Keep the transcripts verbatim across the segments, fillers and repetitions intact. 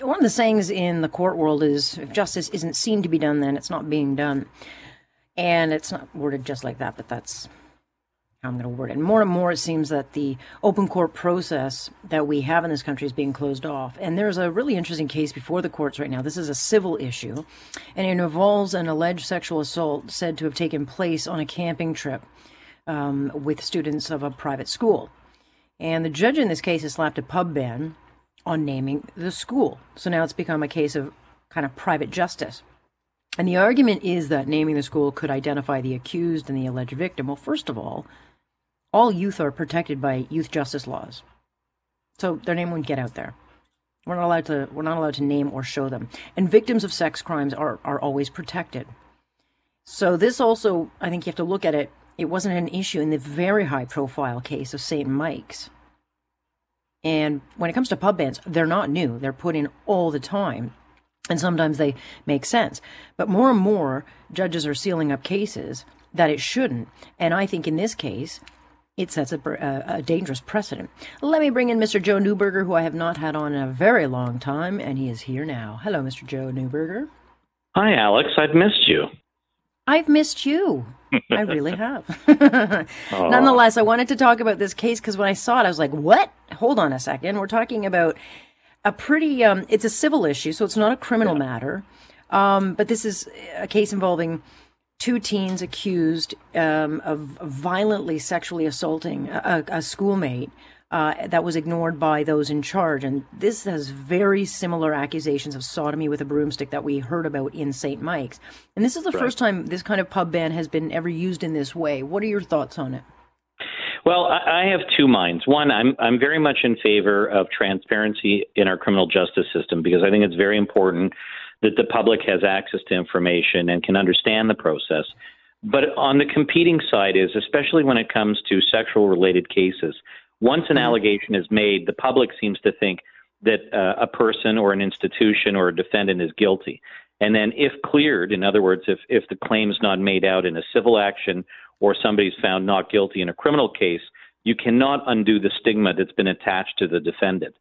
One of the sayings in the court world is, if justice isn't seen to be done, then it's not being done. And it's not worded just like that, but that's how I'm going to word it. And more and more, it seems that the open court process that we have in this country is being closed off. And there's a really interesting case before the courts right now. This is a civil issue, and it involves an alleged sexual assault said to have taken place on a camping trip um, with students of a private school. And the judge in this case has slapped a pub ban on naming the school. So now it's become a case of kind of private justice. And the argument is that naming the school could identify the accused and the alleged victim. Well, first of all, all youth are protected by youth justice laws. So their name wouldn't get out there. We're not allowed to we're not allowed to name or show them. And victims of sex crimes are, are always protected. So this also, I think you have to look at it, it wasn't an issue in the very high profile case of Saint Mike's. And when it comes to pub bans, they're not new. They're put in all the time. And sometimes they make sense. But more and more, judges are sealing up cases that it shouldn't. And I think in this case, it sets a, a, a dangerous precedent. Let me bring in Mister Joe Newberger, who I have not had on in a very long time, and he is here now. Hello, Mister Joe Newberger. Hi, Alex. I've missed you. I've missed you. I really have. Nonetheless, I wanted to talk about this case because when I saw it, I was like, what? Hold on a second. We're talking about a pretty, um, it's a civil issue, so it's not a criminal yeah. matter. Um, but this is a case involving two teens accused um, of violently sexually assaulting a, a schoolmate uh, that was ignored by those in charge. And this has very similar accusations of sodomy with a broomstick that we heard about in Saint Mike's. And this is the right. first time this kind of pub ban has been ever used in this way. What are your thoughts on it? Well, I have two minds. One, I'm I'm very much in favor of transparency in our criminal justice system because I think it's very important that the public has access to information and can understand the process. But on the competing side is, especially when it comes to sexual-related cases, once an allegation is made, the public seems to think that uh, a person or an institution or a defendant is guilty. And then if cleared, in other words, if, if the claim is not made out in a civil action or somebody's found not guilty in a criminal case, you cannot undo the stigma that's been attached to the defendant.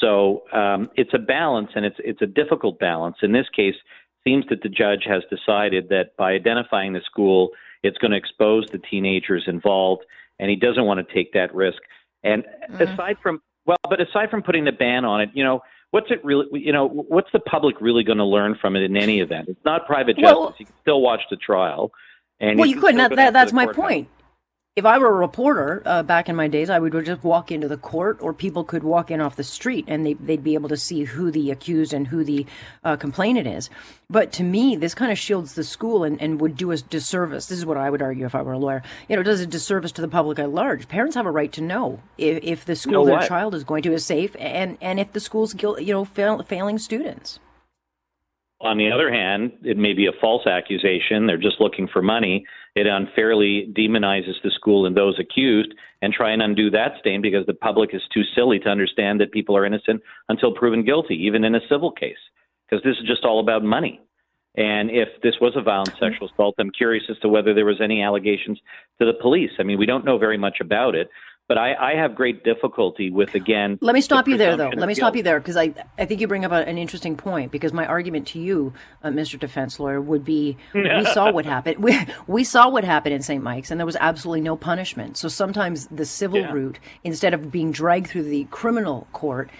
So um, it's a balance, and it's it's a difficult balance. In this case, it seems that the judge has decided that by identifying the school, it's going to expose the teenagers involved, and he doesn't want to take that risk. And mm-hmm. aside from well, but aside from putting the ban on it, you know, what's it really? You know, what's the public really going to learn from it in any event? It's not private justice. Well, you can still watch the trial. And well, you, you couldn't. That, that, that's my point. House. If I were a reporter uh, back in my days, I would just walk into the court, or people could walk in off the street and they, they'd be able to see who the accused and who the uh, complainant is. But to me, this kind of shields the school and, and would do a disservice. This is what I would argue if I were a lawyer. You know, it does a disservice to the public at large. Parents have a right to know if, if the school you know their what? child is going to is safe and, and if the school's, you know, fail, failing students. On the other hand, it may be a false accusation. They're just looking for money. It unfairly demonizes the school and those accused and try and undo that stain because the public is too silly to understand that people are innocent until proven guilty, even in a civil case, because this is just all about money. And if this was a violent sexual assault, I'm curious as to whether there was any allegations to the police. I mean, we don't know very much about it. But I, I have great difficulty with, again... Let me stop the you there, though. Let me guilt. stop you there, because I, I think you bring up a, an interesting point, because my argument to you, uh, Mister Defense Lawyer, would be we saw what happened. We, we saw what happened in Saint Mike's, and there was absolutely no punishment. So sometimes the civil yeah. route, instead of being dragged through the criminal court,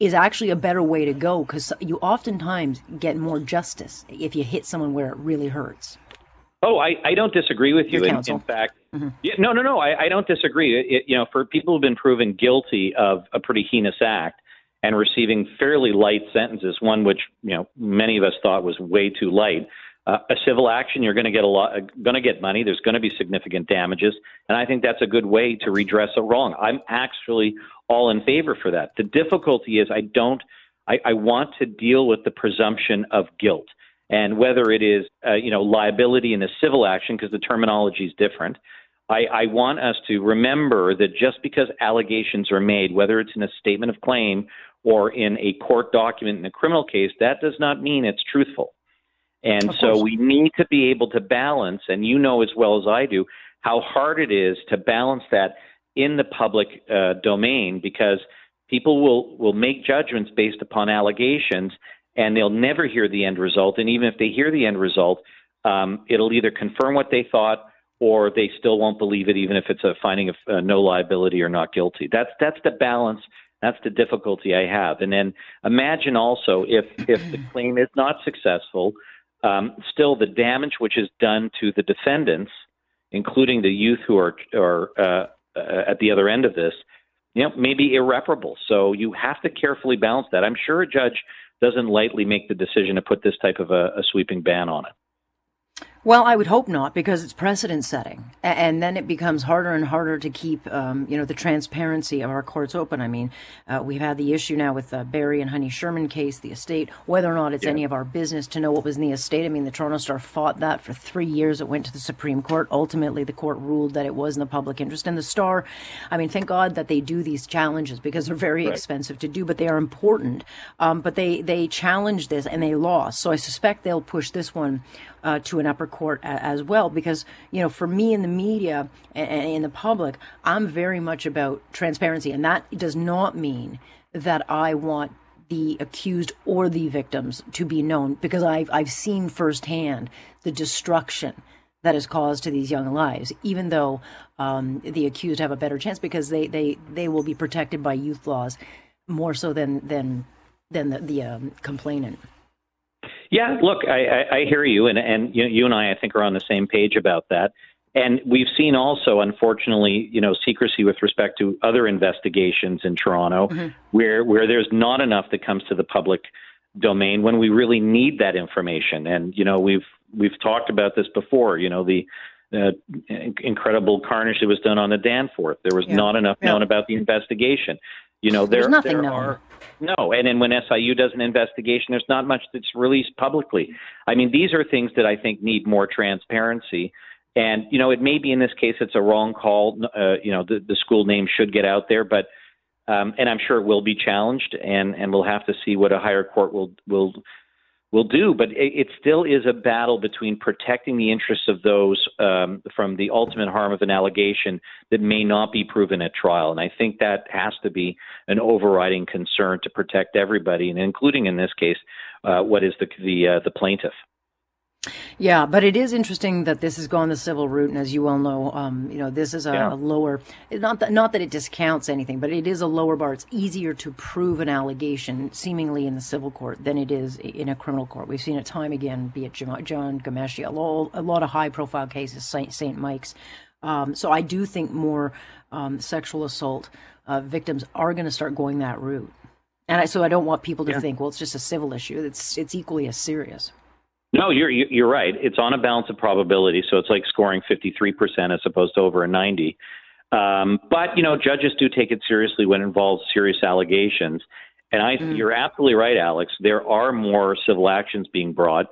is actually a better way to go, because you oftentimes get more justice if you hit someone where it really hurts. Oh, I, I don't disagree with you. In, in fact, mm-hmm. yeah, no, no, no, I, I don't disagree. It, you know, for people who've been proven guilty of a pretty heinous act and receiving fairly light sentences, one which, you know, many of us thought was way too light, uh, a civil action, you're going to get a lot, going to get money. There's going to be significant damages. And I think that's a good way to redress a wrong. I'm actually all in favor for that. The difficulty is I don't I, I want to deal with the presumption of guilt. And whether it is, uh, you know, liability in a civil action, because the terminology is different, I, I want us to remember that just because allegations are made, whether it's in a statement of claim or in a court document in a criminal case, that does not mean it's truthful. And so we need to be able to balance, and you know as well as I do, how hard it is to balance that in the public uh, domain, because people will, will make judgments based upon allegations, and they'll never hear the end result. And even if they hear the end result, um, it'll either confirm what they thought, or they still won't believe it, even if it's a finding of uh, no liability or not guilty. That's that's the balance. That's the difficulty I have. And then imagine also if if the claim is not successful, um, still the damage which is done to the defendants, including the youth who are are uh, uh, at the other end of this, you know, may be irreparable. So you have to carefully balance that. I'm sure a judge doesn't lightly make the decision to put this type of a, a sweeping ban on it. Well, I would hope not, because it's precedent setting, and then it becomes harder and harder to keep, um, you know, the transparency of our courts open. I mean, uh, we've had the issue now with the Barry and Honey Sherman case, the estate, whether or not it's yeah. any of our business to know what was in the estate. I mean, the Toronto Star fought that for three years. It went to the Supreme Court. Ultimately, the court ruled that it was in the public interest. And the Star, I mean, thank God that they do these challenges, because they're very right. expensive to do, but they are important. Um, but they, they challenged this and they lost. So I suspect they'll push this one uh, to an upper court. court as well, because, you know, for me in the media and in the public, I'm very much about transparency, and that does not mean that I want the accused or the victims to be known, because I've, I've seen firsthand the destruction that is caused to these young lives, even though um, the accused have a better chance, because they, they, they will be protected by youth laws more so than, than, than the, the um, complainant. Yeah, look, I, I, I hear you, and, and you, you and I, I think, are on the same page about that. And we've seen also, unfortunately, you know, secrecy with respect to other investigations in Toronto, mm-hmm. where where there's not enough that comes to the public domain when we really need that information. And you know, we've we've talked about this before. You know, the uh, incredible carnage that was done on the Danforth. There was yeah. not enough yeah. known about the investigation. You know, there, there's nothing there known. Are. No. And then when S I U does an investigation, there's not much that's released publicly. I mean, these are things that I think need more transparency. And, you know, it may be in this case, it's a wrong call. Uh, you know, the, the school name should get out there, but um, and I'm sure it will be challenged, and, and we'll have to see what a higher court will will will do. But it, it still is a battle between protecting the interests of those um, from the ultimate harm of an allegation that may not be proven at trial. And I think that has to be an overriding concern to protect everybody, and including in this case, uh, what is the the, uh, the plaintiff. Yeah, but it is interesting that this has gone the civil route, and as you well know, um, you know, this is a, yeah. a lower, not that, not that it discounts anything, but it is a lower bar. It's easier to prove an allegation seemingly in the civil court than it is in a criminal court. We've seen it time again, be it John Gomeshi, a lot, a lot of high-profile cases, Saint Mike's. Um, so I do think more um, sexual assault uh, victims are going to start going that route. And I, so I don't want people to yeah. think, well, it's just a civil issue. It's, it's equally as serious. No, you're you're right. It's on a balance of probability, so it's like scoring fifty-three percent as opposed to over a ninety. Um, but you know, judges do take it seriously when it involves serious allegations. And I, mm. you're absolutely right, Alex. There are more civil actions being brought.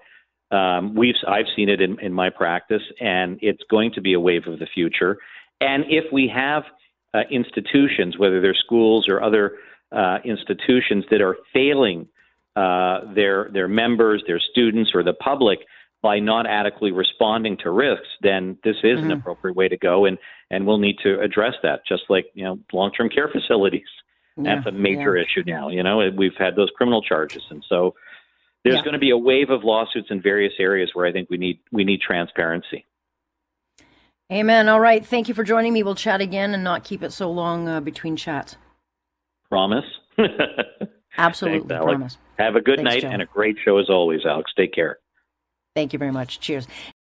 Um, we've I've seen it in, in my practice, and it's going to be a wave of the future. And if we have uh, institutions, whether they're schools or other uh, institutions, that are failing Uh, their their members, their students, or the public by not adequately responding to risks, then this is mm-hmm. an appropriate way to go, and and we'll need to address that. Just like you know, long-term care facilities, yeah, that's a major yeah. issue now. You know, we've had those criminal charges, and so there's yeah. going to be a wave of lawsuits in various areas where I think we need we need transparency. Amen. All right, thank you for joining me. We'll chat again and not keep it so long uh, between chats. Promise. Absolutely. Thanks, promise. Have a good Thanks, night Joe. And a great show as always, Alex. Take care. Thank you very much. Cheers.